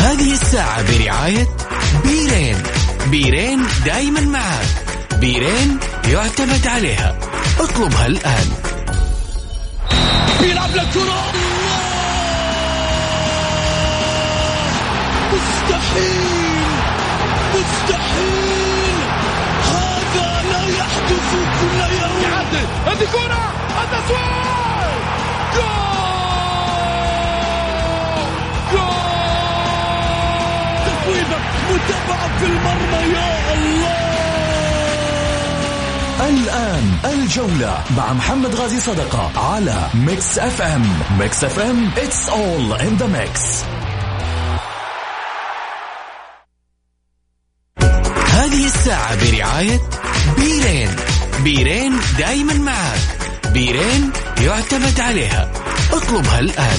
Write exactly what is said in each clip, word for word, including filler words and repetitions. هذه الساعة برعاية بيرين. بيرين دايما معاك. بيرين يعتمد عليها، اطلبها الآن. بيلعب للكرة، مستحيل مستحيل، هذا لا يحدث كل يوم. يعدل هذه كرة، التسويق، جول جول، تسويق متابعة في المرمى، يا الله. الآن الجولة مع محمد غازي صدقة على ميكس اف ام. ميكس اف ام it's all in the mix. هذه الساعة برعاية بيرين. بيرين دايما معك. بيرين يعتمد عليها، اطلبها الآن.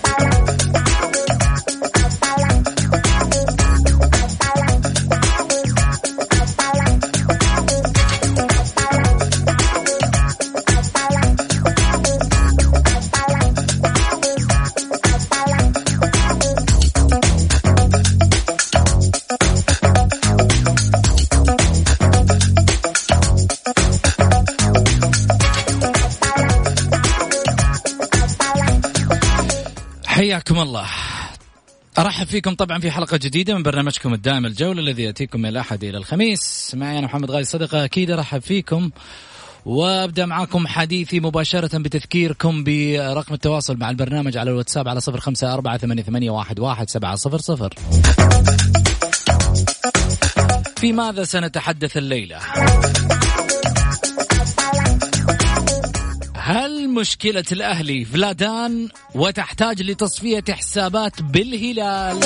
حياكم الله، أرحب فيكم طبعا في حلقة جديدة من برنامجكم الدائم الجولة الذي يأتيكم من الأحد إلى الخميس. معي أنا محمد غازي صدقة، أكيد أرحب فيكم وأبدأ معكم حديثي مباشرة بتذكيركم برقم التواصل مع البرنامج على الواتساب على صفر خمسة أربعة ثمانية ثمانية واحد واحد سبعة صفر صفر. في ماذا سنتحدث الليلة؟ هل مشكلة الأهلي فلادان وتحتاج لتصفية حسابات بالهلال؟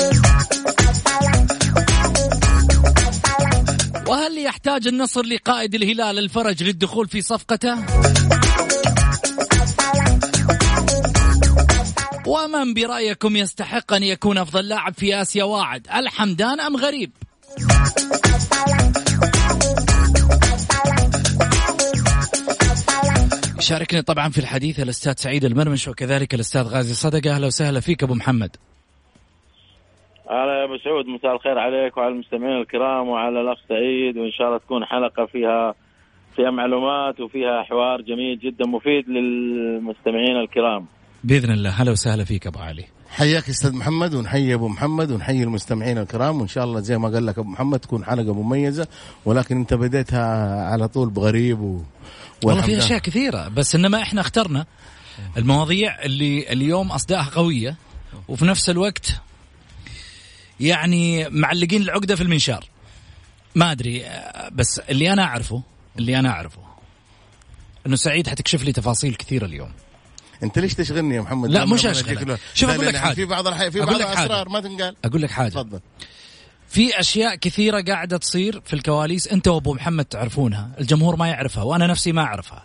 وهل يحتاج النصر لقائد الهلال الفرج للدخول في صفقته؟ ومن برأيكم يستحق أن يكون أفضل لاعب في آسيا واعد، الحمدان أم غريب؟ شاركني طبعا في الحديث الأستاذ سعيد المرمش وكذلك الأستاذ غازي صدقة. أهلا وسهلا فيك أبو محمد. أهلا يا أبو سعود، مساء الخير عليك وعلى المستمعين الكرام وعلى الأخ سعيد، وإن شاء الله تكون حلقة فيها فيها معلومات وفيها حوار جميل جدا مفيد للمستمعين الكرام بإذن الله. أهلا وسهلا فيك أبو علي، حياك أستاذ محمد، ونحيي أبو محمد ونحيي المستمعين الكرام، وإن شاء الله زي ما قال لك أبو محمد تكون حلقة مميزة، ولكن أنت بديتها على طول بغريب و... والله في أشياء كثيرة، بس إنما إحنا اخترنا المواضيع اللي اليوم أصداءها قوية وفي نفس الوقت يعني معلقين العقدة في المنشار. ما أدري، بس اللي أنا أعرفه اللي أنا أعرفه إنه سعيد حتكشف لي تفاصيل كثيرة اليوم. أنت ليش تشغلني يا محمد؟ لا مش أشغلك، شوف أقول لك حاجة، في بعض الحي... في بعض الأسرار ما تنقال. أقول لك حاجة، تفضل. في أشياء كثيرة قاعدة تصير في الكواليس، أنت وأبو محمد تعرفونها، الجمهور ما يعرفها وأنا نفسي ما أعرفها،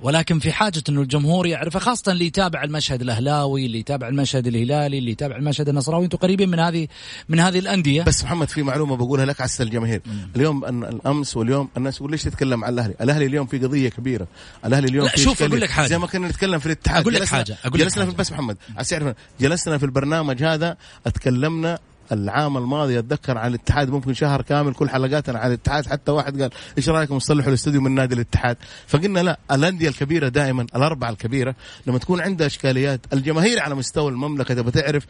ولكن في حاجة أنه الجمهور يعرفها، خاصة اللي يتابع المشهد الأهلاوي، اللي يتابع المشهد الهلالي، اللي يتابع المشهد النصراوي. أنتوا قريبين من هذه من هذه الأندية. بس محمد في معلومة بقولها لك عسى الجماهير اليوم، أن الأمس واليوم الناس تقول ليش تتكلم على الأهلي؟ الأهلي اليوم في قضية كبيرة، الأهلي اليوم في شوف أقول لك حاجة، زي ما كنا نتكلم في الاتحاد. أقول لك حاجة، أقول لك جلسنا في بس محمد عسى يعرفنا، جلسنا في البرنامج هذا اتكلمنا العام الماضي أتذكر على الاتحاد ممكن شهر كامل كل حلقاتنا على الاتحاد، حتى واحد قال إيش رأيكم نصلحوا الاستوديو من نادي الاتحاد؟ فقلنا لا، الأندية الكبيرة دائما الأربعة الكبيرة لما تكون عندها إشكاليات الجماهير على مستوى المملكة تبى تعرف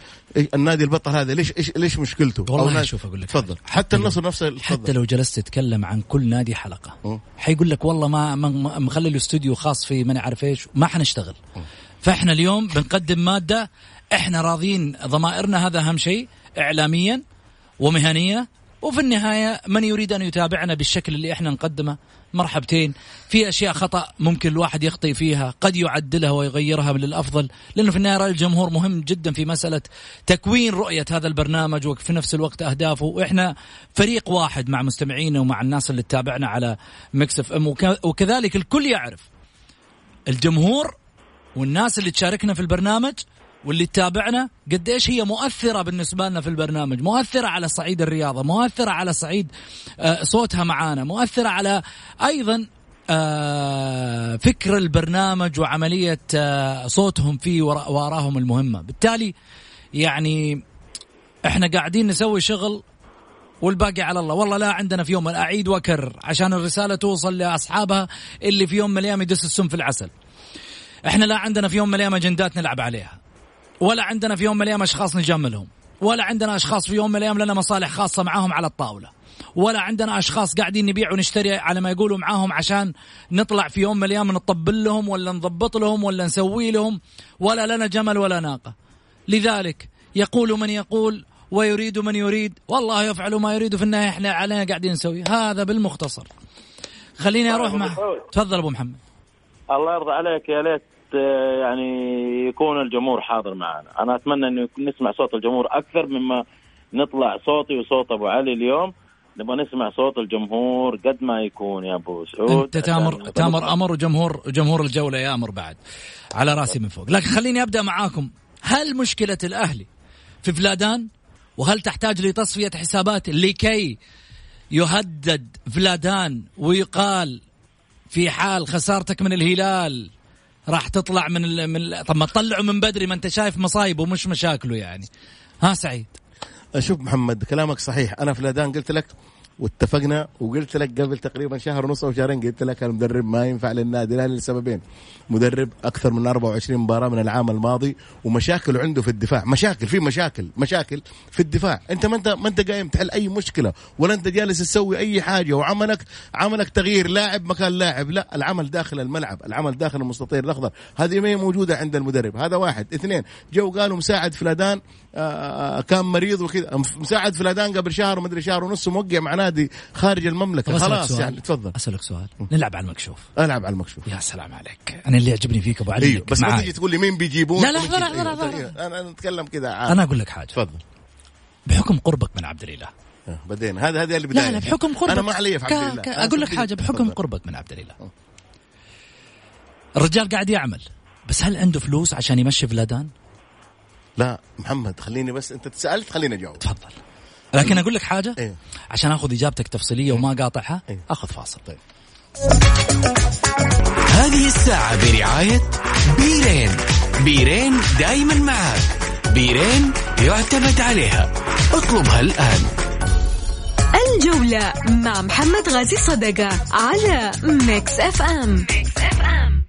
النادي البطل هذا ليش إيش ليش مشكلته. والله شوف أقول لك، تفضل. حتى النصر نفسه، حتى لو جلست تتكلم عن كل نادي حلقة حيقول لك والله ما مخلي الاستوديو خاص في من عارف إيش، ما حنشتغل. فإحنا اليوم بنقدم مادة إحنا راضين ضمائرنا، هذا أهم شيء، إعلاميا ومهنية، وفي النهاية من يريد أن يتابعنا بالشكل اللي إحنا نقدمه مرحبتين. في أشياء خطأ ممكن الواحد يخطئ فيها، قد يعدلها ويغيرها للأفضل، لأنه في النهاية رأي الجمهور مهم جدا في مسألة تكوين رؤية هذا البرنامج وفي نفس الوقت أهدافه. وإحنا فريق واحد مع مستمعينا ومع الناس اللي تتابعنا على ميكس اف ام، وكذلك الكل يعرف الجمهور والناس اللي تشاركنا في البرنامج واللي تتابعنا قديش هي مؤثرة بالنسبة لنا في البرنامج، مؤثرة على صعيد الرياضة، مؤثرة على صعيد صوتها معانا، مؤثرة على أيضا آه فكر البرنامج وعملية آه صوتهم فيه وراءهم المهمة. بالتالي يعني احنا قاعدين نسوي شغل والباقي على الله. والله لا عندنا في يوم، أعيد وأكرر عشان الرسالة توصل لأصحابها اللي في يوم من الأيام يدس السم في العسل، احنا لا عندنا في يوم من الأيام أجندات نلعب عليها، ولا عندنا في يوم من الأيام أشخاص نجملهم، ولا عندنا أشخاص في يوم من الأيام لنا مصالح خاصة معهم على الطاولة، ولا عندنا أشخاص قاعدين نبيع ونشتري على ما يقولوا معاهم عشان نطلع في يوم من الأيام نطبل لهم ولا نضبط لهم ولا نسوي لهم، ولا لنا جمل ولا ناقة. لذلك يقول من يقول ويريد من يريد، والله يفعل ما يريد، في النهاية احنا علينا قاعدين نسوي. هذا بالمختصر. خليني أروح مع تفضل أبو محمد. الله يرضى عليك، يا ليت يعني يكون الجمهور حاضر معنا. أنا أتمنى أن نسمع صوت الجمهور أكثر مما نطلع صوتي وصوت أبو علي اليوم. نبغى نسمع صوت الجمهور قد ما يكون يا أبو سعود. أنت تامر تامر أمر وجمهور جمهور الجولة يا أمر بعد على رأسي من فوق. لكن خليني أبدأ معاكم. هل مشكلة الأهلي في فلادان؟ وهل تحتاج لتصفية حسابات لكي يهدد فلادان ويقال في حال خسارتك من الهلال راح تطلع من ال من ال طب ما تطلعه من بدري، ما انت شايف مصايبه ومش مشاكله يعني. ها سعيد؟ شوف محمد كلامك صحيح، انا فلادان قلت لك واتفقنا وقلت لك قبل تقريبا شهر ونص او شهرين، قلت لك المدرب ما ينفع للنادي الاهلي لسببين. مدرب اكثر من أربعة وعشرين مباراه من العام الماضي ومشاكل عنده في الدفاع، مشاكل في مشاكل مشاكل في الدفاع. انت ما انت ما انت قايم تحل اي مشكله ولا انت جالس تسوي اي حاجه، وعملك عملك تغيير لاعب مكان لاعب، لا العمل داخل الملعب، العمل داخل المستطيل الاخضر، هذه ما هي موجوده عند المدرب. هذا واحد. اثنين، جو قالوا مساعد فلادان كان مريض وكذا، مساعد فلادان قبل شهر مدري شهر ونص موقع مع نادي خارج المملكه، خلاص يعني. تفضل اسالك سؤال. نلعب على المكشوف. العب على المكشوف. يا سلام عليك، انا اللي يعجبني فيك ابو علي. أيوه. بس ما تجي تقول لي مين بيجيبون. لا لا لا، انا نتكلم كذا. انا اقول لك حاجه. تفضل. بحكم قربك من عبد الاله بعدين هذا هذه اللي بدايه. لا لا، بحكم قربك انا ما علي في عبد الاله. ك... اقول لك حاجه بحكم قربك من عبد الاله. الرجال قاعد يعمل، بس هل عنده فلوس عشان يمشي فلادان؟ لا محمد خليني بس، انت تسالت خليني اجاوب. تفضل. لكن أقول لك حاجة. إيه؟ عشان أخذ إجابتك تفصيلية وما قاطعها. إيه؟ أخذ فاصل. طيب. هذه الساعة برعاية بيرين. بيرين دايما معك، بيرين يعتمد عليها، اطلبها الآن. الجولة مع محمد غازي صدقة على ميكس اف ام. ميكس اف ام.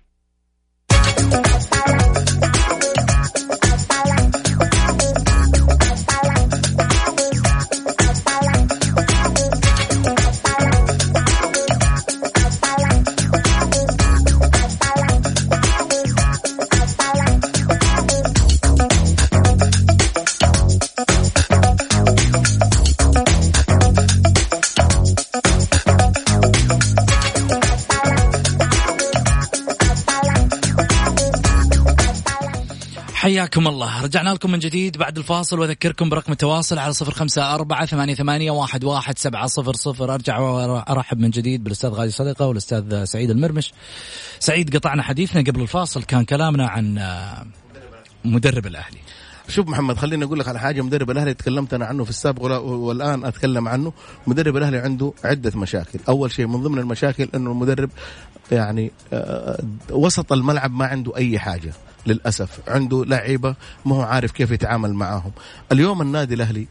حياكم الله، رجعنا لكم من جديد بعد الفاصل. وأذكركم برقم التواصل على صفر خمسة أربعة ثمانية ثمانية واحد واحد سبعة صفر صفر. أرجع وأرحب من جديد بالأستاذ غازي صدقة والأستاذ سعيد المرمش. سعيد، قطعنا حديثنا قبل الفاصل، كان كلامنا عن مدرب الأهلي. شوف محمد خليني أقول لك على حاجة. مدرب الأهلي تكلمت أنا عنه في السابق والآن أتكلم عنه. مدرب الأهلي عنده عدة مشاكل. أول شيء من ضمن المشاكل أنه المدرب يعني وسط الملعب ما عنده أي حاجة للأسف، عنده لعيبة ما هو عارف كيف يتعامل معاهم. اليوم النادي الأهلي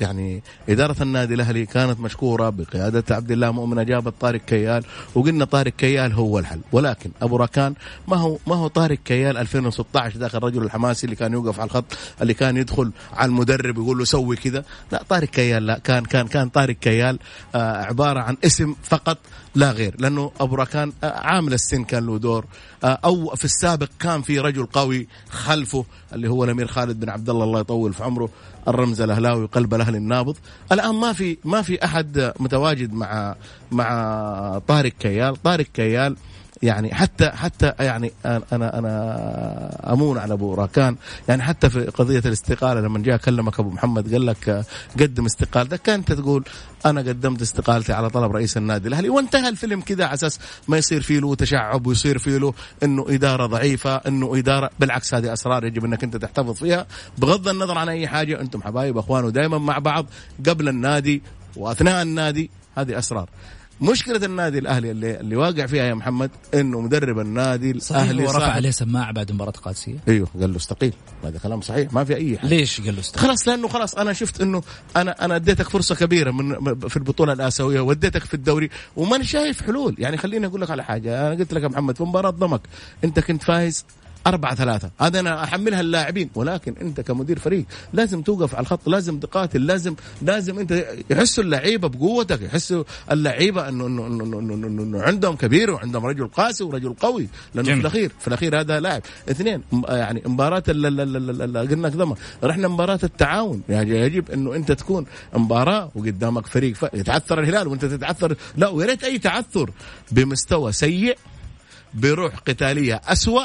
يعني إدارة النادي الأهلي كانت مشكورة بقيادة عبد الله مؤمن، جابت طارق كيال وقلنا طارق كيال هو الحل، ولكن أبو ركان ما هو ما هو طارق كيال ألفين وستة عشر ذاك الرجل الحماسي اللي كان يوقف على الخط، اللي كان يدخل على المدرب يقول له سوي كذا. لا طارق كيال لا، كان كان كان طارق كيال عبارة عن اسم فقط لا غير، لأنه أبو ركان عامل السن كان له دور، أو في السابق كان في رجل قوي خلفه اللي هو الأمير خالد بن عبد الله، الله يطول في عمره، الرمز الأهلاوي وقلب الأهلي النابض. الآن ما في ما في أحد متواجد مع مع طارق كيال. طارق كيال يعني حتى حتى يعني أنا أنا أمون على أبو راكان، يعني حتى في قضية الاستقالة لما جاء كلمك أبو محمد قال لك قدم استقالتك، أنت تقول أنا قدمت استقالتي على طلب رئيس النادي الأهلي، وانتهى الفيلم كذا على أساس ما يصير فيه له تشعب ويصير فيه له إنه إدارة ضعيفة، إنه إدارة. بالعكس هذه أسرار يجب أنك أنت تحتفظ فيها بغض النظر عن أي حاجة. أنتم حبايب أخوان ودائما مع بعض قبل النادي وأثناء النادي، هذه أسرار. مشكلة النادي الأهلي اللي, اللي واقع فيها يا محمد إنه مدرب النادي الأهلي ورفع عليه سماعة بعد مباراة قادسية. أيوه قال له استقيل. هذا كلام صحيح ما في أي حاجة. ليش قال له استقيل؟ خلاص لأنه خلاص أنا شفت إنه أنا أنا أديتك فرصة كبيرة من في البطولة الآسيوية وأديتك في الدوري وما شايف حلول. يعني خليني أقول لك على حاجة, أنا قلت لك يا محمد في مباراة ضمك أنت كنت فايز أربعة ثلاثة, هذا أنا أحملها اللاعبين, ولكن أنت كمدير فريق لازم توقف على الخط, لازم تقاتل, لازم لازم أنت يحسوا اللعيبة بقوتك, يحسوا اللعيبة إنه إنه إنه إنه إنه عندهم كبير وعندهم رجل قاسي ورجل قوي, لأنه جميل. في الأخير في الأخير هذا لاعب اثنين يعني مباراة ال قلنا كذا رحنا مباراة التعاون, يعني يجب إنه أنت تكون مباراة وقدامك فريق يتعثر الهلال وأنت تتعثر, لا ويريت أي تعثر بمستوى سيء بروح قتالية أسوأ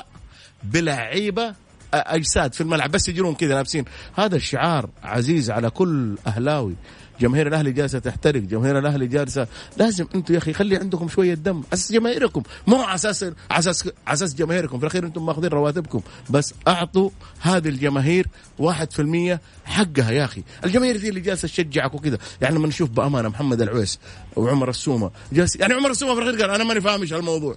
بلعيبة أجساد في الملعب بس يجرون كذا لابسين. هذا الشعار عزيز على كل أهلاوي, جماهير الأهلي جالسة تحترق, جماهير الأهلي جالسة لازم أنتم يا أخي خلي عندكم شوية دم أساس جماهيركم, مو أساس أساس أساس جماهيركم في الأخير أنتم ماخذين رواتبكم, بس أعطوا هذه الجماهير واحد في المية حقها يا أخي. الجماهير دي اللي جالسة تشجعك وكذا, يعني لما نشوف بأمانة محمد العويس وعمر السومة جالس, يعني عمر السومة في الأخير قال أنا ماني فاهمش هالموضوع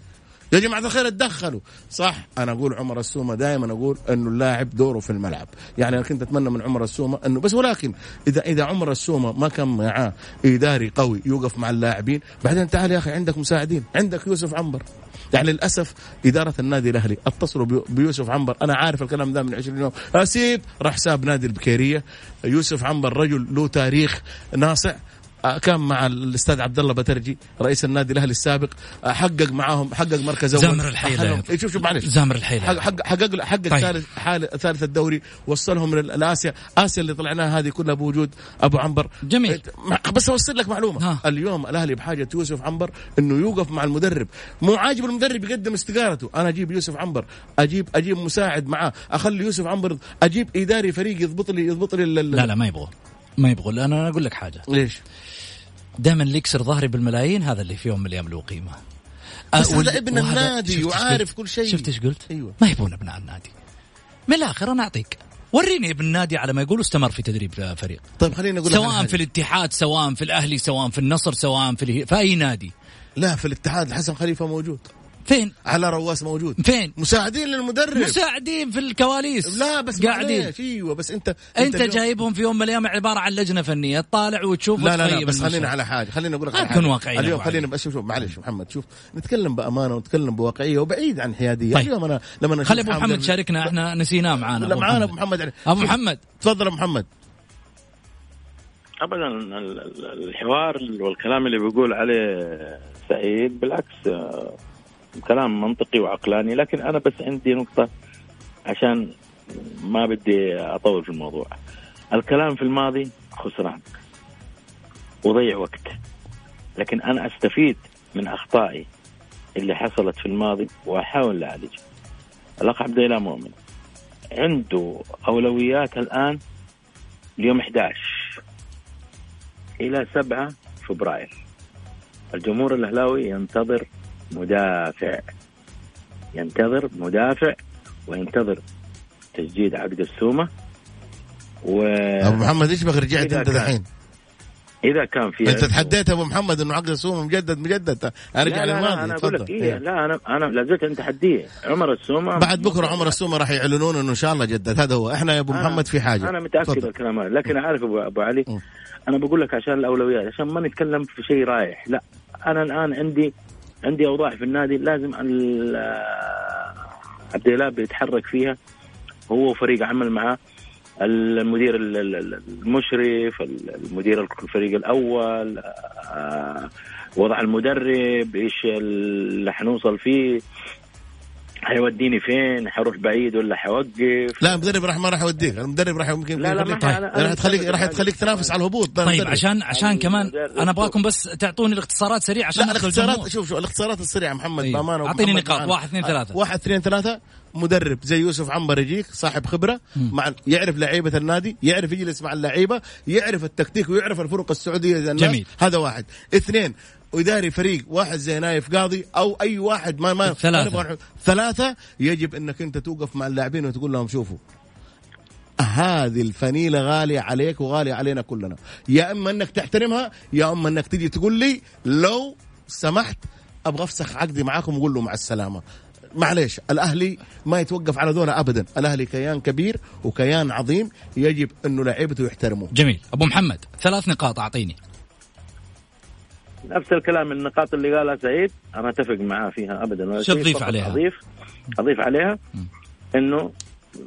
يا جماعة الخير تدخلوا صح. أنا أقول عمر السومة دائما أقول أنه اللاعب دوره في الملعب, يعني أنا كنت أتمنى من عمر السومة أنه بس, ولكن إذا إذا عمر السومة ما كان معاه إداري قوي يوقف مع اللاعبين, بعدين تعال يا أخي عندك مساعدين, عندك يوسف عنبر, يعني للأسف إدارة النادي الأهلي اتصلوا بيوسف عنبر, أنا عارف الكلام ده من عشرين يوم, أسيب راح حساب نادي البكيرية, يوسف عنبر رجل له تاريخ ناصع, كان مع الأستاذ عبد الله بترجي رئيس النادي الأهلي السابق, حقق معاهم حقق مركز أول, زمر الحيلة شوف شوف معلش زمر الحيلة حقق حقق حقق ثالث حال ثالث الدوري, وصلهم للآسيا, آسيا اللي طلعناها هذه كلها بوجود أبو عنبر جميل. بس أوصل لك معلومة ها. اليوم الأهلي بحاجة يوسف عنبر إنه يوقف مع المدرب, مو عاجب المدرب يقدم استقالته, أنا أجيب يوسف عنبر, أجيب أجيب مساعد معاه, أخلي يوسف عنبر, أجيب إداري فريق يضبط لي يضبط لي لا لا ما يبغى ما يبغى لأن أنا أقول لك حاجة ليش دائما اللي يكسر ظهري بالملايين هذا اللي في يوم من الأيام له قيمة. هذا ابن النادي وعارف كل شيء. شفت إيش قلت؟ أيوة. ما يبون ابناء النادي. من الآخر أنا أعطيك وريني ابن النادي على ما يقولوا استمر في تدريب فريق. طيب خليني أقول. سواء في الاتحاد, سواء في الأهلي, سواء في النصر, سواء في في أي نادي. لا في الاتحاد الحسن خليفة موجود. فين؟ على رواس موجود. فين؟ مساعدين للمدرب. مساعدين في الكواليس. لا بس قاعدين. ايوه بس انت انت, انت جايبهم في يوم من الايام عباره عن لجنه فنيه تطالع وتشوف وتقيم. لا لا, لا بس خلينا على حاجه, خلينا اقول لك على حاجه اليوم, خلينا بس شوف معلش محمد, شوف نتكلم بامانه ونتكلم بواقعيه وبعيد عن حياديه. طيب. اليوم انا لما خلي ابو محمد شاركنا ب... احنا نسيناه معانا ابو محمد, محمد. ابو محمد تفضل ابو محمد. ابدا الحوار والكلام اللي بيقول عليه سعيد بالعكس كلام منطقي وعقلاني, لكن أنا بس عندي نقطة عشان ما بدي أطول في الموضوع. الكلام في الماضي خسران وضيع وقت, لكن أنا أستفيد من أخطائي اللي حصلت في الماضي وأحاول أعالجها. الأخ عبد الله مؤمن عنده أولويات الآن اليوم أحد عشر إلى سبعة فبراير, الجمهور الأهلاوي ينتظر مدافع, ينتظر مدافع وينتظر تجديد عقد السومة. و أبو محمد إيش بخ رجعت أنت الحين؟ إذا كان في أنت تحديت أبو محمد إنه عقد السومة مجدد مجدد أرجع للماضي. أنا أقول لك إيه, لا أنا أنا لازلت أنت حديه عمر السومة بعد بكرة, عمر السومة راح يعلنون إنه إن شاء الله جدد. هذا هو إحنا يا أبو محمد في حاجة, أنا متأكد الكلام هذا, لكن أعرف أبو, أبو علي م. أنا بقول لك عشان الأولويات, عشان ما نتكلم في شيء رايح. لا أنا الآن عندي عندي أوضاع في النادي لازم عبد الله بيتحرك فيها هو وفريق عمل معاه, المدير المشرف, المدير الفريق الأول, وضع المدرب, إيش اللي حنوصل فيه, حيوديني فين, حروح بعيد ولا حوقف. لا المدرب راح ما راح يوديك, المدرب راح ممكن لا لا راح طيب. تخليك راح تخليك تنافس على الهبوط. طيب مدرب. عشان عشان كمان انا ابغاكم بس تعطوني الاختصارات سريعه عشان الاختصارات. شوف شو الاختصارات السريعه محمد بامان, اعطيني نقاط. واحد اثنين ثلاثة. مدرب زي يوسف عنبر يجيك صاحب خبرة, مع يعرف لعيبة النادي, يعرف يجلس مع اللعيبة, يعرف التكتيك ويعرف الفرق السعودية. جميل. هذا واحد. اثنين وإداري فريق واحد زي نايف قاضي أو أي واحد ما ما ثلاثة. ثلاثة يجب أنك أنت توقف مع اللاعبين وتقول لهم شوفوا هذه الفنيلة غالية عليك وغالية علينا كلنا, يا إما أنك تحترمها يا إما أنك تجي تقول لي لو سمحت ابغى افسخ عقدي معاكم وقول له مع السلامه. معليش الاهلي ما يتوقف على دوره ابدا، الاهلي كيان كبير وكيان عظيم يجب انه لاعيبته يحترموه. جميل. ابو محمد ثلاث نقاط اعطيني. نفس الكلام، النقاط اللي قالها سعيد انا اتفق معاه فيها ابدا، ولا اضيف عليها اضيف اضيف عليها انه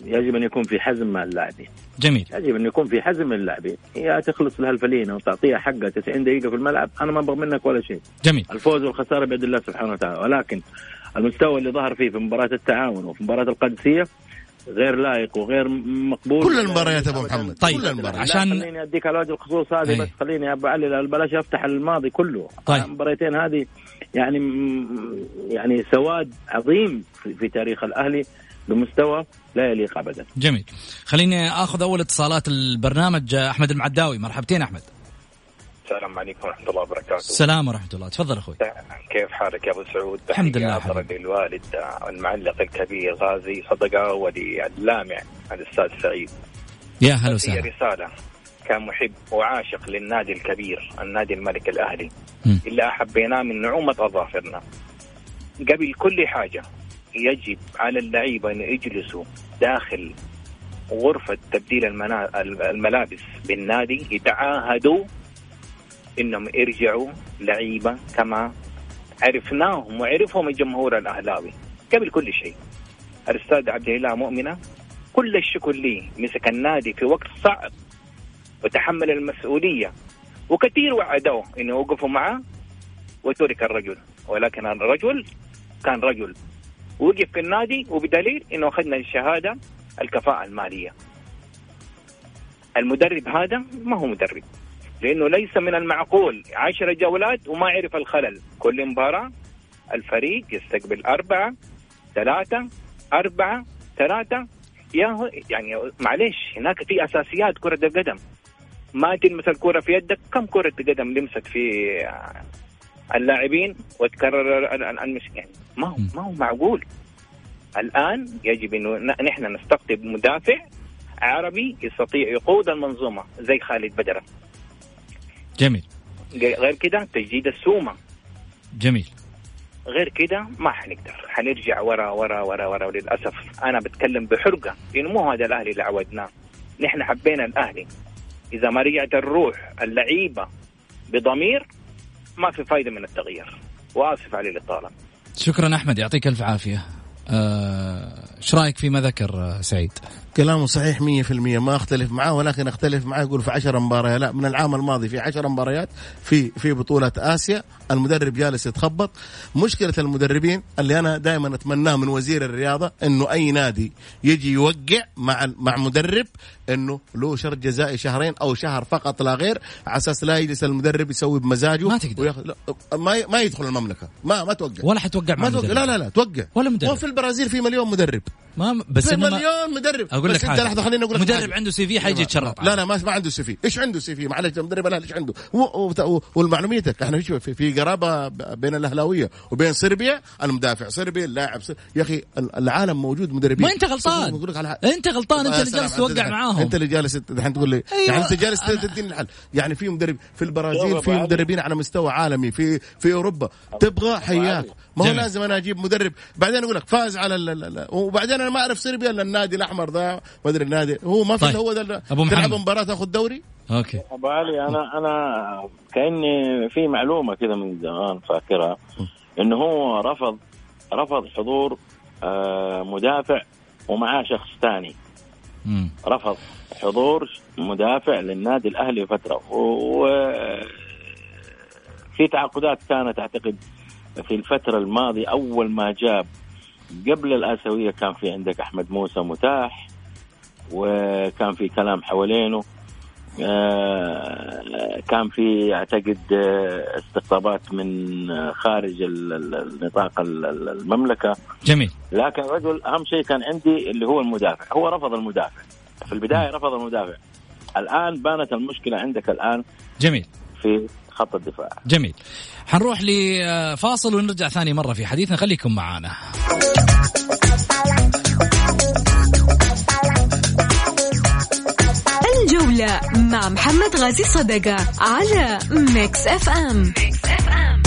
يجب ان يكون في حزم مع اللاعبين. جميل، يجب ان يكون في حزم اللاعبين، يا تخلص لها الفلينه وتعطيها حقها تسعين دقيقه في الملعب، انا ما ابغى منك ولا شيء. جميل، الفوز والخساره بيد الله سبحانه وتعالى، ولكن المستوى اللي ظهر فيه في مباراة التعاون وفي مباراة القادسية غير لائق وغير مقبول. كل المباريات أبو محمد. طيب كل المباريات. عشان خليني أديك على وجه الخصوص هذه. أيه. بس خليني أبعلل بلاش أفتح الماضي كله. طيب. المباريتين هذه يعني يعني سواد عظيم في تاريخ الأهلي بمستوى لا يليق أبدا. جميل، خليني أخذ أول اتصالات البرنامج. أحمد المعداوي، مرحبتين أحمد. السلام عليكم ورحمة الله وبركاته. السلام ورحمة الله، تفضل أخوي. كيف حالك يا أبو سعود؟ الحمد لله. أبرد الوالد المعلق الكبير غازي صدقة وللامع الأستاذ سعيد. يا هلا وسهلا. هي رسالة كمحب وعاشق للنادي الكبير النادي الملك الأهلي إلا أحبيناه من نعومة أظافرنا. قبل كل حاجة يجب على اللعيبة أن يجلسوا داخل غرفة تبديل الملابس بالنادي، يتعاهدوا إنهم يرجعوا لعيبة كما عرفناهم وعرفهم الجمهور الأهلاوي قبل كل شيء. الأستاذ عبد الله مؤمن كل الشكر لي، مسك النادي في وقت صعب وتحمل المسؤولية، وكثير وعدوه إنه يوقفوا معه وترك الرجل، ولكن الرجل كان رجل وقف في النادي، وبدليل إنه أخذنا الشهادة الكفاءة المالية. المدرب هذا ما هو مدرب، لأنه ليس من المعقول عشر جولات وما عرف الخلل. كل مباراة الفريق يستقبل أربعة ثلاثة أربعة ثلاثة، يعني معليش هناك في أساسيات كرة القدم، ما تلمس الكرة في يدك. كم كرة قدم لمست في اللاعبين وتكرر المش، يعني ما هو ما هو معقول. الآن يجب إنه نحن نستقطب مدافع عربي يستطيع يقود المنظومة زي خالد بدر. جميل. غير كده تجديد السومة. جميل. غير كده ما حنقدر، حنرجع ورا ورا ورا ورا وللأسف أنا بتكلم بحرقة، لأنه مو هذا الأهلي اللي عودناه. نحن حبينا الأهلي، إذا ما رجعت الروح اللعيبة بضمير ما في فايدة من التغيير، وآسف على الإطالة. شكرا أحمد، يعطيك ألف عافية. ايش رايك فيما ذكر سعيد؟ كلامه صحيح مية بالمية، ما اختلف معاه، ولكن اختلف معاه يقول في عشر مباريات، لا من العام الماضي في عشر مباريات في في بطولة آسيا المدرب جالس يتخبط. مشكلة المدربين اللي انا دائما اتمناه من وزير الرياضة انه اي نادي يجي يوقع مع مع مدرب انه له شرط جزائي شهرين او شهر فقط لا غير، على اساس لا يجلس المدرب يسوي بمزاجه. ما تقدر ما ما يدخل المملكة، ما ما توقع ولا حتوقع مع مدرب. لا لا لا توقع ولا مدرب. وفي البرازيل في مليون مدرب، ما بس مليون مدرب. اقول لك حاجه، مدرب حاجة. عنده سي في حيجي يتشرط. لا لا ما ما عنده سي في. ايش عنده سي في؟ معلش المدرب الاهلي ايش عنده؟ والمعلوميتك احنا في في قرابه بين الاهلاويه وبين صربيا، المدافع صربي اللاعب صربي. يا اخي العالم موجود مدربين. ما انت غلطان، انت غلطان، انت اللي جالس توقع معاهم، انت اللي جالس الحين تقول لي يعني انت جالس تدين الحل. يعني في مدرب في البرازيل، في مدربين على مستوى عالمي في في اوروبا، تبغى حياك. ما هو لازم انا اجيب مدرب بعدين اقول لك فاز على ال، وبعدين انا ما اعرف صربيا الا النادي الاحمر ذا، ما ادري النادي هو ما في. طيب. هو ده تلعب مباراه تاخذ دوري. اوكي ابو علي، انا انا كاني في معلومه كذا من زمان فاكرها، انه هو رفض رفض حضور مدافع ومعاه شخص ثاني. رفض حضور مدافع للنادي الاهلي فتره، وفي تعاقدات كانت اعتقد في الفتره الماضيه اول ما جاب قبل الآسيوية كان في عندك أحمد موسى متاح، وكان في كلام حوالينه، كان في أعتقد استقطابات من خارج نطاق المملكة. جميل. لكن رجل أهم شيء كان عندي اللي هو المدافع، هو رفض المدافع في البداية، رفض المدافع. الآن بانت المشكلة عندك الآن. جميل. في خط الدفاع. جميل، حنروح لفاصل ونرجع ثاني مرة في حديثنا، خليكم معانا. الجولة مع محمد غازي صدقة على ميكس اف ام. ميكس اف ام.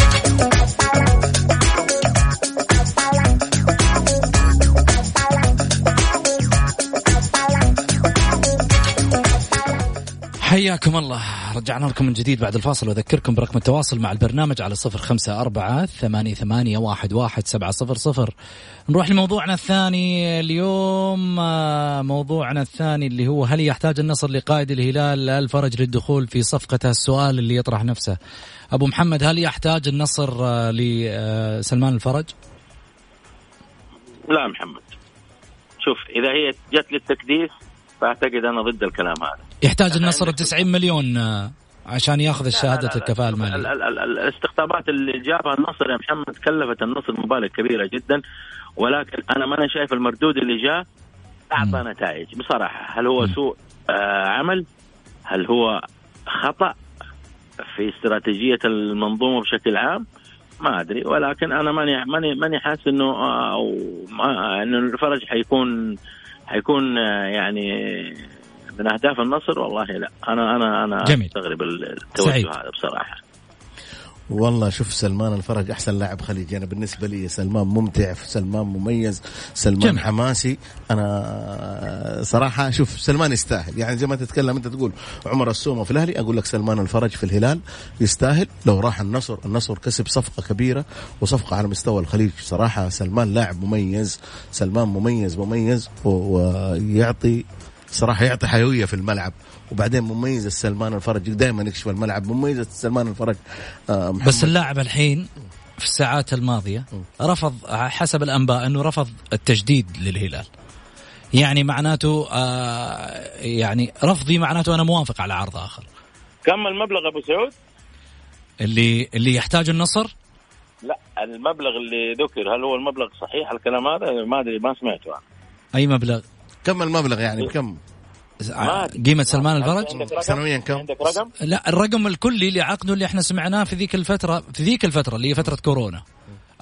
حياكم الله، رجعنا لكم من جديد بعد الفاصل، وأذكركم برقم التواصل مع البرنامج على صفر خمسة أربعة ثمانية ثمانية واحد واحد سبعة صفر صفر. نروح لموضوعنا الثاني اليوم، موضوعنا الثاني اللي هو هل يحتاج النصر لقائد الهلال الفرج للدخول في صفقته؟ السؤال اللي يطرح نفسه أبو محمد، هل يحتاج النصر لسلمان الفرج؟ لا محمد، شوف إذا هي جت للتكديس فأعتقد أنا ضد الكلام هذا. يحتاج النصر تسعين مليون عشان ياخذ الشهادة الكفاءة المالية. الاستقطابات اللي جابها النصر يا محمد كلفت النصر مبالغ كبيرة جدا، ولكن أنا ما أنا شايف المردود اللي جاء أعطى نتائج بصراحة. هل هو م. سوء آه عمل؟ هل هو خطأ في استراتيجية المنظومة بشكل عام؟ ما أدري، ولكن أنا ماني ماني ماني حاسس إنه أو ما إنه الفرج حيكون حيكون يعني من أهداف النصر. والله لا، أنا أنا أنا أستغرب التوجه هذا بصراحة. والله شوف، سلمان الفرج أحسن لاعب خليجي أنا بالنسبة لي. سلمان ممتع، سلمان مميز، سلمان جميل. حماسي. أنا صراحة شوف سلمان يستاهل، يعني زي ما تتكلم أنت تقول عمر السومة في الأهلي، أقول لك سلمان الفرج في الهلال يستاهل. لو راح النصر، النصر كسب صفقة كبيرة وصفقة على مستوى الخليج. صراحة سلمان لاعب مميز، سلمان مميز مميز ويعطي صراحة يعطي حيوية في الملعب. وبعدين مميز السلمان الفرج دائما يكشف الملعب، مميز السلمان الفرج. بس اللاعب الحين في الساعات الماضية رفض، حسب الأنباء أنه رفض التجديد للهلال، يعني معناته آه يعني رفضي معناته أنا موافق على عرض آخر. كم المبلغ أبو سعود اللي اللي يحتاج النصر؟ لا، المبلغ اللي ذكر هل هو المبلغ صحيح الكلام هذا؟ ما أدري، ما سمعته أنا. أي مبلغ؟ كم المبلغ يعني بكم قيمة سلمان الفرج سنويا؟ كم؟ لا، الرقم الكلي اللي عقده اللي احنا سمعناه في ذيك الفترة، في ذيك الفترة اللي هي فترة كورونا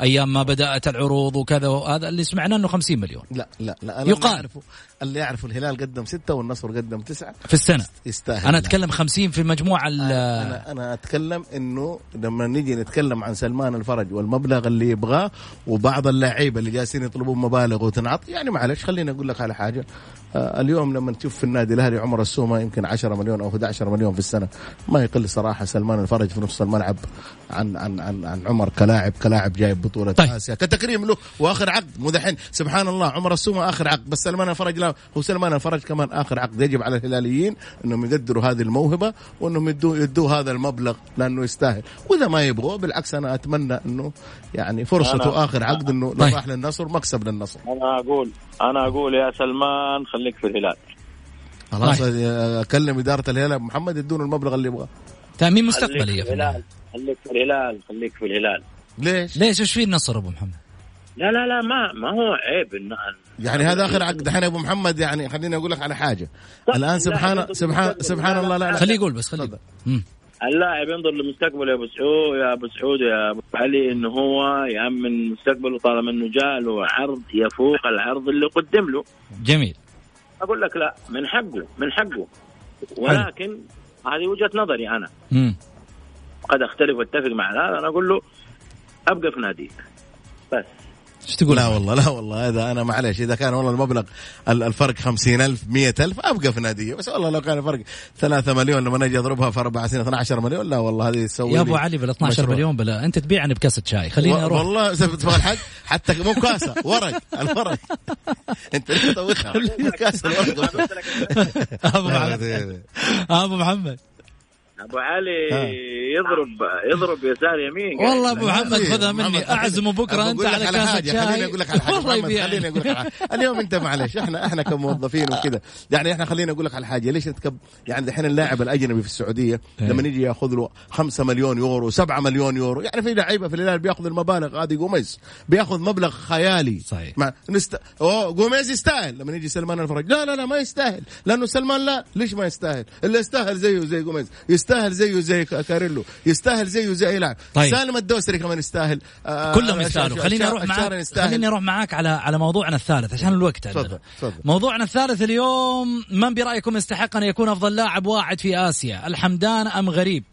ايام ما بدأت العروض وكذا، هذا اللي سمعناه انه خمسين مليون. لا لا لا، يقال اللي يعرفوا الهلال قدم ستة والنصر قدم تسعة في السنة، يستاهل. انا اتكلم خمسين في المجموعة. انا انا اتكلم انه لما نيجي نتكلم عن سلمان الفرج والمبلغ اللي يبغاه وبعض اللعيبة اللي جالسين يطلبون مبالغ وتنعط، يعني معلش خليني اقول لك على حاجة. اليوم لما تشوف في النادي الأهلي عمر السومة يمكن عشرة مليون أو أحد عشر مليون في السنة، ما يقل صراحة سلمان الفرج في نص الملعب عن عن عن, عن عمر كلاعب كلاعب جايب بطولة طيب. آسيا كتكريم له وآخر عقد. مو دحين سبحان الله عمر السومة آخر عقد، بس سلمان الفرج لا، هو سلمان الفرج كمان آخر عقد. يجب على الهلاليين إنهم يقدروا هذه الموهبة وإنهم يدوا يدوا هذا المبلغ لأنه يستاهل. وإذا ما يبغوا بالعكس أنا أتمنى إنه يعني فرصته آخر عقد إنه لو راح للنصر مكسب للنصر. أنا أقول أنا أقول يا سلمان خليك في الهلال. خلاص أكلم إدارة الهلال محمد يدون المبلغ اللي يبغاه. تأمين مستقبلي يا فلان. خليك في الهلال، خليك في الهلال. ليش؟ ليش وش في النصر أبو محمد؟ لا لا لا، ما ما هو عيب إنه يعني هذا آخر عقد حين أبو محمد. يعني خليني أقول لك على حاجة الآن، سبحان سبحان سبحان الله. لا لا، خليه يقول بس، خليه. اللاعب ينظر لمستقبله يا أبو سعود يا أبو سعود يا أبو علي، إنه هو يأمن مستقبله طالما إنه جاله عرض يفوق العرض اللي قدم له. جميل. أقول لك لا، من حقه من حقه، ولكن هذه وجهة نظري أنا. مم. قد أختلف واتفق مع هذا. أنا أقول له أبقى في ناديك بس. ايش تقول؟ لا والله لا والله، هذا انا معلش اذا كان والله المبلغ الفرق خمسين ألف مئة ألف ابقى في ناديه، بس والله لو كان فرق ثلاثة مليون لما نجي اضربها في أربعة سنين اثنا عشر مليون، لا والله هذه تسوي يا ابو علي بال اثنا عشر مليون بلا انت تبيعني بكاسه شاي. خليني اروح والله تبغى الحق حتى مو كاسه ورق الورق انت ليش طويتها كاسه الورق ابو علي ابو محمد أبو علي ها. يضرب يضرب يسار يمين. والله أبو محمد خذها مني، أعزمه بكرة أنت على كاسة شاي. خليني أقول لك على حاجة خليني أقول لك على اليوم أنت معلش إحنا إحنا كموظفين وكذا، يعني إحنا خليني أقول لك على حاجة. ليش نتكب يعني دحين اللاعب الأجنبي في السعودية لما يجي يأخذ له خمسة مليون يورو سبعة مليون يورو، يعني في لعيبة في الهلال بيأخذ المبالغ هذه. قوميز بيأخذ مبلغ خيالي صحيح. مع نست أو قوميز يستاهل. لما يجي سلمان الفرج لا لا لا ما يستاهل، لأنه سلمان لا ليش ما يستاهل؟ اللي يستاهل زيه زي قوميز، يستاهل زيه زي كاريلو، يستاهل زيه زي لاعب طيب. سالم الدوسري كمان يستاهل. آه كلهم يستاهلوا. خليني اروح معاك خليني اروح معاك على على موضوعنا الثالث عشان الوقت. صدر. صدر. موضوعنا الثالث اليوم، من برأيكم يستحق ان يكون افضل لاعب واعد في آسيا، الحمدان ام غريب؟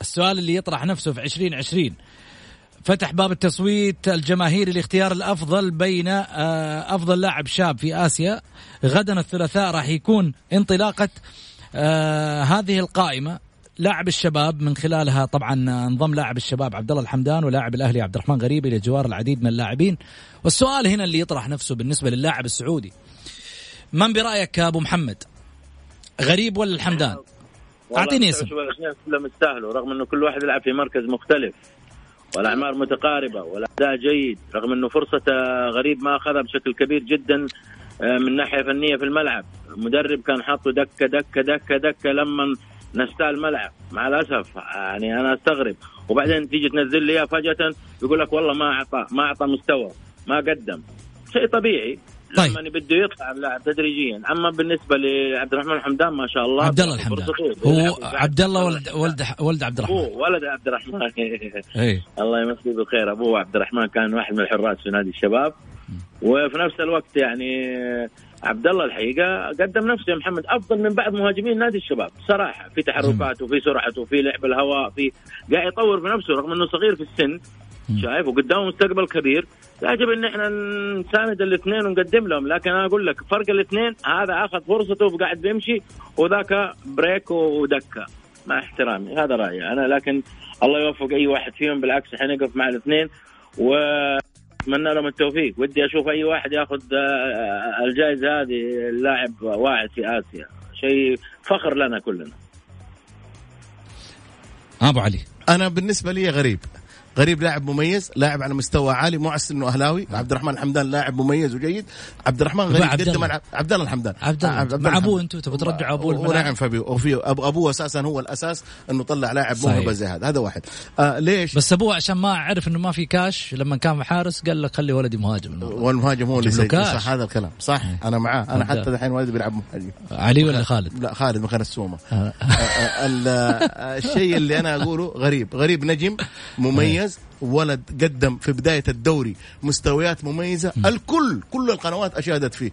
السؤال اللي يطرح نفسه في عشرين عشرين فتح باب التصويت الجماهيري لاختيار الأفضل بين أفضل لاعب شاب في آسيا. غدا الثلاثاء راح يكون انطلاقة هذه القائمة، لاعب الشباب من خلالها طبعا انضم لاعب الشباب عبد الله الحمدان ولاعب الأهلي عبد الرحمن غريب إلى جوار العديد من اللاعبين. والسؤال هنا اللي يطرح نفسه بالنسبة للاعب السعودي، من برأيك أبو محمد، غريب ولا الحمدان؟ أعطيني اسم. كلهم يستاهلوا رغم أنه كل واحد يلعب في مركز مختلف والأعمار متقاربة والأداء جيد، رغم أنه فرصة غريب ما أخذها بشكل كبير جدا من ناحية فنية في الملعب. مدرب كان حاطه دكة دكة دكة دكة لما نستاهل الملعب، مع الأسف يعني أنا أستغرب. وبعدين تيجي تنزل لي فجأة يقول لك والله ما أعطى ما أعطى مستوى ما قدم شيء طبيعي. طيب. لما بده يطلع اللاعب تدريجيا. اما بالنسبه لعبد الرحمن الحمدان ما شاء الله عبد الله الحمدان هو عبد الله ولد ولد ولد عبد الرحمن هو ولد عبد الرحمن الله يمسيه بالخير. ابوه عبد الرحمن كان واحد من الحراس في نادي الشباب، وفي نفس الوقت يعني عبد الله الحقيقه قدم نفسه محمد افضل من بعض مهاجمين نادي الشباب صراحه، في تحركاته وفي سرعته وفي لعب الهواء، في قاعد يطور في نفسه رغم انه صغير في السن. شايف وقدامه مستقبل كبير، يجب ان احنا نساند الاثنين ونقدم لهم. لكن انا اقول لك فرق الاثنين، هذا اخذ فرصته وقاعد بيمشي وذاك بريك ودكه، مع احترامي هذا رايي انا. لكن الله يوفق اي واحد فيهم، بالعكس احنا نقف مع الاثنين واتمنى لهم التوفيق. ودي اشوف اي واحد ياخذ الجائزه هذه، اللاعب واعد في اسيا شيء فخر لنا كلنا. ابو علي انا بالنسبه لي غريب غريب لاعب مميز، لاعب على مستوى عالي، مو عشان انه اهلاوي. عبد الرحمن الحمدان لاعب مميز وجيد. عبد الرحمن غريب قدم عبد الله الحمدان عبد الله ابوه انتم تبغوا ترجعوا ابوه ونعم فبي وفي ابوه اساسا هو الاساس انه طلع لاعب موهبه زي هذا. هذا واحد. آه ليش بس ابوه عشان ما عرف انه ما في كاش لما كان حارس قال لك خلي ولدي مهاجم، والمهاجم هو اللي صح. هذا الكلام صح هي. انا معاه انا حتى الحين والدي بيلعب مهاجم. علي ولا خالد؟ لا خالد من خير السومه. الشيء اللي انا اقوله غريب غريب نجم مميز، ولد قدم في بداية الدوري مستويات مميزة، الكل كل القنوات أشادت فيه.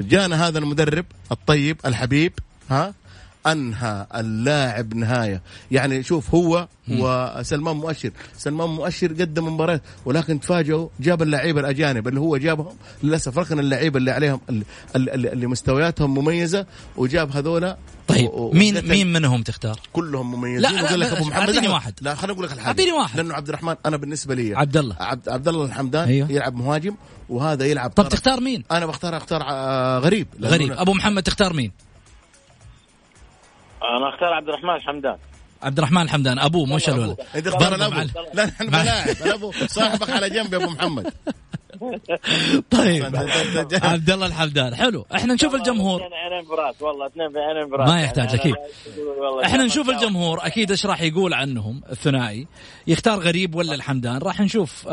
جانا هذا المدرب الطيب الحبيب ها أنهى اللاعب نهاية. يعني شوف هو وسلمان مؤشر سلمان مؤشر قدم مباراة، ولكن تفاجئوا جاب اللاعب الأجانب اللي هو جابهم للأسف، ركن اللاعب اللي عليهم اللي, اللي مستوياتهم مميزة وجاب هذولا. طيب مين مين منهم تختار؟ كلهم مميزين. اقول لك ابو محمد اعطيني واحد. لا خليني اقول لك الحاجه اعطيني واحد، لانه عبد الرحمن انا بالنسبه لي عبد الله عبد, عبد الله الحمدان أيوه. يلعب مهاجم وهذا يلعب. طب تختار مين؟ انا بختار اختار غريب غريب ابو محمد تختار مين؟ انا اختار عبد الرحمن الحمدان عبد الرحمن الحمدان ابوه مش الولد. لا نحن بلاعب ابو صاحبك على جنب يا ابو محمد. طيب عبد الله الحمدان حلو. احنا نشوف الجمهور، والله اثنين في عينين براس ما يحتاج. اكيد احنا نشوف الجمهور اكيد ايش راح يقول عنهم الثنائي، يختار غريب ولا الحمدان. راح نشوف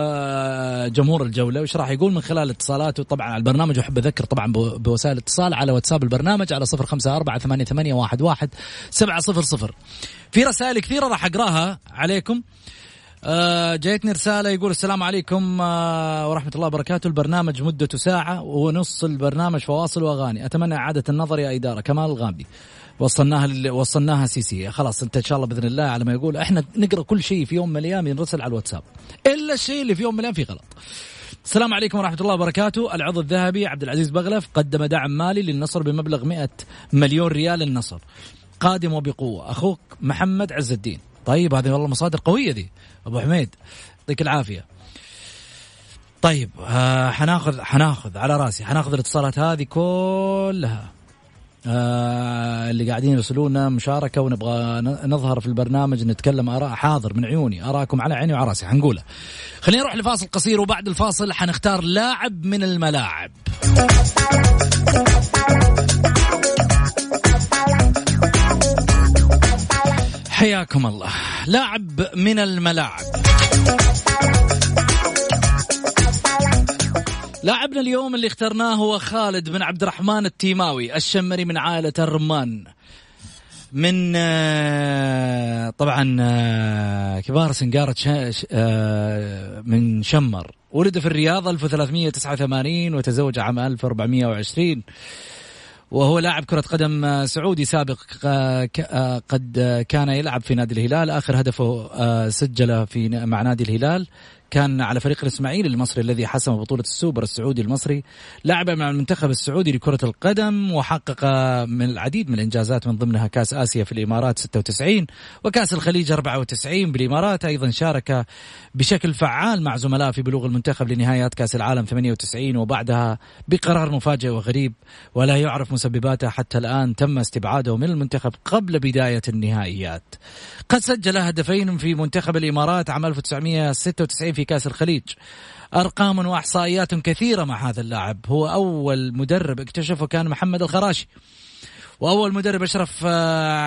جمهور الجولة وش راح يقول من خلال اتصالاته طبعا على البرنامج. وحب اذكر طبعا بوسائل الاتصال على واتساب البرنامج على صفر خمسة أربعة ثمانية ثمانية واحد واحد سبعة صفر صفر. في رسائل كثيرة راح اقراها عليكم. آه جايتني رسالة يقول السلام عليكم آه ورحمة الله وبركاته، البرنامج مدته ساعة ونص، البرنامج فواصل وأغاني، أتمنى إعادة النظر يا إدارة. كمال الغامدي وصلناها لل... وصلناها سيسي خلاص. أنت إن شاء الله بإذن الله على ما يقول إحنا نقرأ كل شيء في يوم مليان ينرسل على الواتساب إلا الشيء اللي في يوم مليان فيه غلط. السلام عليكم ورحمة الله وبركاته، العضو الذهبي عبد العزيز بغلف قدم دعم مالي للنصر بمبلغ مئة مليون ريال للنصر، قادم وبقوة أخوك محمد عز الدين. طيب هذه والله مصادر قوية دي أبو حميد، يعطيك العافية. طيب آه حناخذ حناخذ على راسي حناخذ الاتصالات هذه كلها آه اللي قاعدين يرسلونا مشاركة ونبغى نظهر في البرنامج نتكلم آراء. حاضر من عيوني أراكم على عيني وعلى راسي حنقوله. خلينا نروح لفاصل قصير وبعد الفاصل حنختار لاعب من الملاعب. حياكم الله. لاعب من الملاعب، لاعبنا اليوم اللي اخترناه هو خالد بن عبد الرحمن التيماوي الشمري من عائلة الرمان، من طبعا كبار سنجارة من شمر. ولد في الرياض ألف وثلاثمئة وتسعة وثمانين وتزوج عام ألف وأربعمئة وعشرين، وهو لاعب كرة قدم سعودي سابق قد كان يلعب في نادي الهلال. آخر هدفه سجله في مع نادي الهلال كان على فريق الإسماعيلي المصري الذي حسم بطولة السوبر السعودي المصري، لعب مع المنتخب السعودي لكرة القدم وحقق من العديد من الإنجازات، من ضمنها كأس آسيا في الإمارات ستة وتسعين وكأس الخليج أربعة وتسعين بالإمارات. أيضا شارك بشكل فعال مع زملائه في بلوغ المنتخب لنهايات كأس العالم ثمانية وتسعين، وبعدها بقرار مفاجئ وغريب ولا يعرف مسبباته حتى الآن تم استبعاده من المنتخب قبل بداية النهائيات. قد سجل هدفين في منتخب الإمارات عام ألف وتسعمائة وستة وتسعين في كأس الخليج. أرقام وإحصائيات كثيرة مع هذا اللاعب. هو أول مدرب اكتشفه كان محمد الخراشي، وأول مدرب أشرف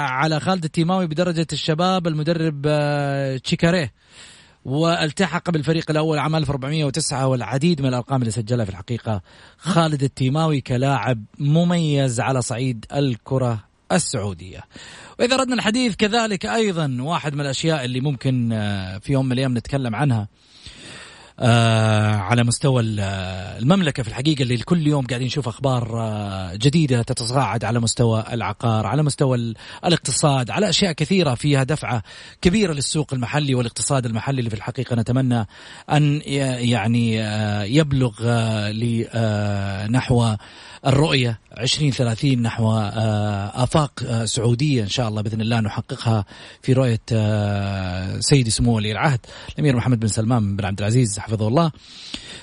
على خالد التيماوي بدرجة الشباب المدرب تشيكاري، والتحق بالفريق الأول عام ألف وأربعمائة وتسعة. والعديد من الأرقام اللي سجلها في الحقيقة خالد التيماوي كلاعب مميز على صعيد الكرة السعودية. وإذا أردنا الحديث كذلك أيضا واحد من الأشياء اللي ممكن في يوم من الأيام نتكلم عنها على مستوى المملكة في الحقيقة، اللي كل يوم قاعدين نشوف أخبار جديدة تتصاعد على مستوى العقار، على مستوى الاقتصاد، على أشياء كثيرة فيها دفعة كبيرة للسوق المحلي والاقتصاد المحلي، اللي في الحقيقة نتمنى أن يعني يبلغ لنحو الرؤية عشرين ثلاثين، نحو آفاق سعودية إن شاء الله بإذن الله نحققها في رؤية سيدي سمو ولي العهد الأمير محمد بن سلمان بن عبد العزيز حفظه الله.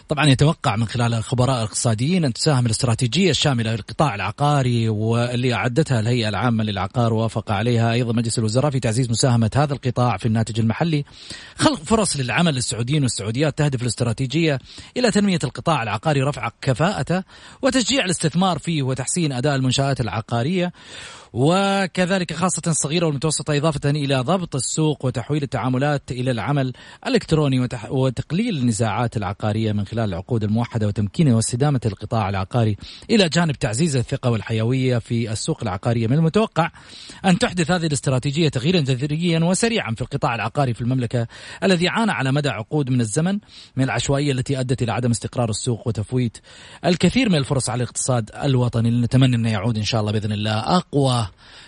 طبعا يتوقع من خلال الخبراء الاقتصاديين أن تساهم الاستراتيجية الشاملة للقطاع العقاري واللي أعدتها الهيئة العامة للعقار، ووافق عليها أيضا مجلس الوزراء في تعزيز مساهمة هذا القطاع في الناتج المحلي، خلق فرص للعمل للسعوديين والسعوديات. تهدف الاستراتيجية إلى تنمية القطاع العقاري، رفع كفاءته وتشجيع الاستثمار فيه وتحسين أداء المنشآت العقارية وكذلك خاصة الصغيرة والمتوسطة، إضافة إلى ضبط السوق وتحويل التعاملات إلى العمل الإلكتروني وتح... وتقليل النزاعات العقارية من خلال العقود الموحدة وتمكين واستدامة القطاع العقاري، إلى جانب تعزيز الثقة والحيوية في السوق العقارية. من المتوقع أن تحدث هذه الاستراتيجية تغييرا جذريا وسريعا في القطاع العقاري في المملكة، الذي عانى على مدى عقود من الزمن من العشوائية التي أدت إلى عدم استقرار السوق وتفويت الكثير من الفرص على الاقتصاد الوطني، اللي نتمنى أن يعود إن شاء الله بإذن الله أقوى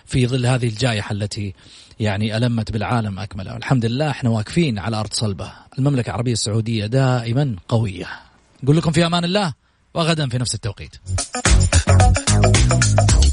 في ظل هذه الجائحة التي يعني ألمت بالعالم أكمله. الحمد لله احنا واقفين على أرض صلبة، المملكة العربية السعودية دائما قوية. نقول لكم في أمان الله وغدا في نفس التوقيت.